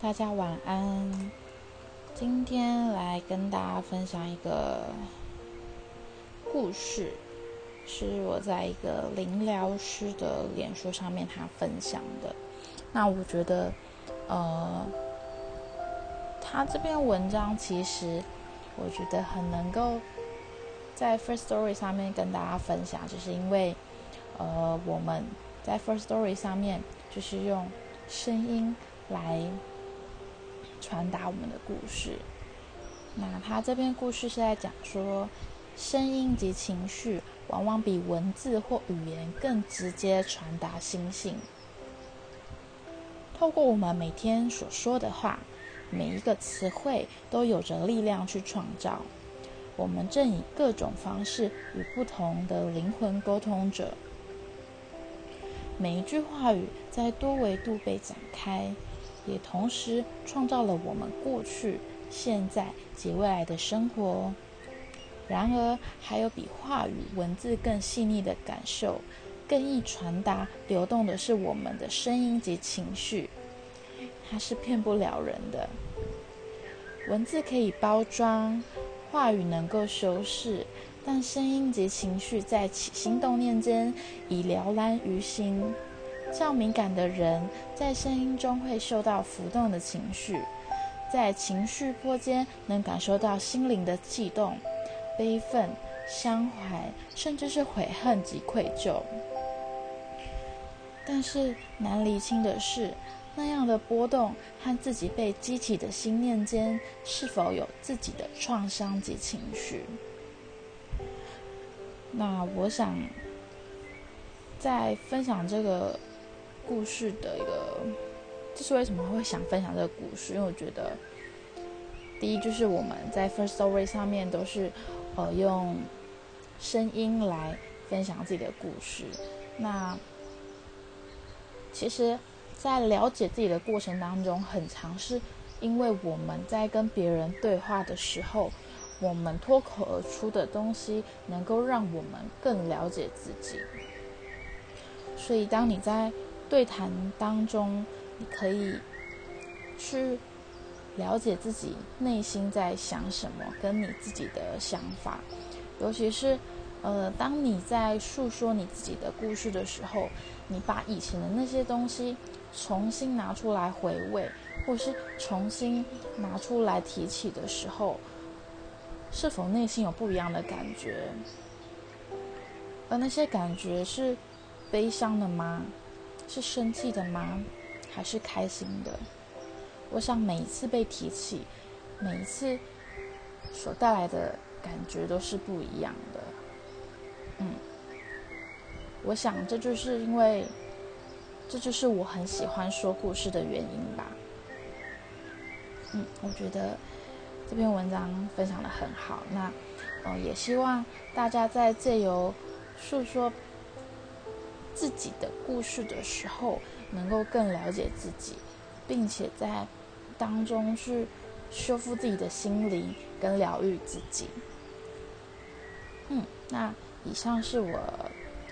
大家晚安。今天来跟大家分享一个故事，是我在一个灵疗师的脸书上面他分享的。那我觉得他这篇文章其实我觉得很能够在 First Story 上面跟大家分享，就是因为我们在 First Story 上面就是用声音来传达我们的故事。那他这篇故事是在讲说，声音及情绪往往比文字或语言更直接传达心性。透过我们每天所说的话，每一个词汇都有着力量去创造。我们正以各种方式与不同的灵魂沟通着，每一句话语在多维度被展开，也同时创造了我们过去、现在及未来的生活。然而，还有比话语文字更细腻的感受，更易传达流动的是我们的声音及情绪，它是骗不了人的。文字可以包装，话语能够修饰，但声音及情绪在起心动念间已了然于心。较敏感的人在声音中会嗅到浮动的情绪，在情绪波间能感受到心灵的悸动、悲愤、伤怀，甚至是悔恨及愧疚。但是难厘清的是，那样的波动和自己被激起的心念间是否有自己的创伤及情绪。那我想在分享这个故事的一个，这是为什么会想分享这个故事，因为我觉得第一就是我们在 First Story 上面都是用声音来分享自己的故事。那其实在了解自己的过程当中，很常是因为我们在跟别人对话的时候，我们脱口而出的东西能够让我们更了解自己。所以当你在对谈当中，你可以去了解自己内心在想什么，跟你自己的想法。尤其是当你在述说你自己的故事的时候，你把以前的那些东西重新拿出来回味，或是重新拿出来提起的时候，是否内心有不一样的感觉？而那些感觉是悲伤的吗？是生气的吗？还是开心的？我想每一次被提起，每一次所带来的感觉都是不一样的。我想这就是因为，这就是我很喜欢说故事的原因吧。我觉得这篇文章分享得很好，那也希望大家在借由述说自己的故事的时候，能够更了解自己，并且在当中去修复自己的心灵跟疗愈自己。那以上是我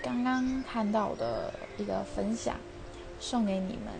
刚刚看到的一个分享，送给你们。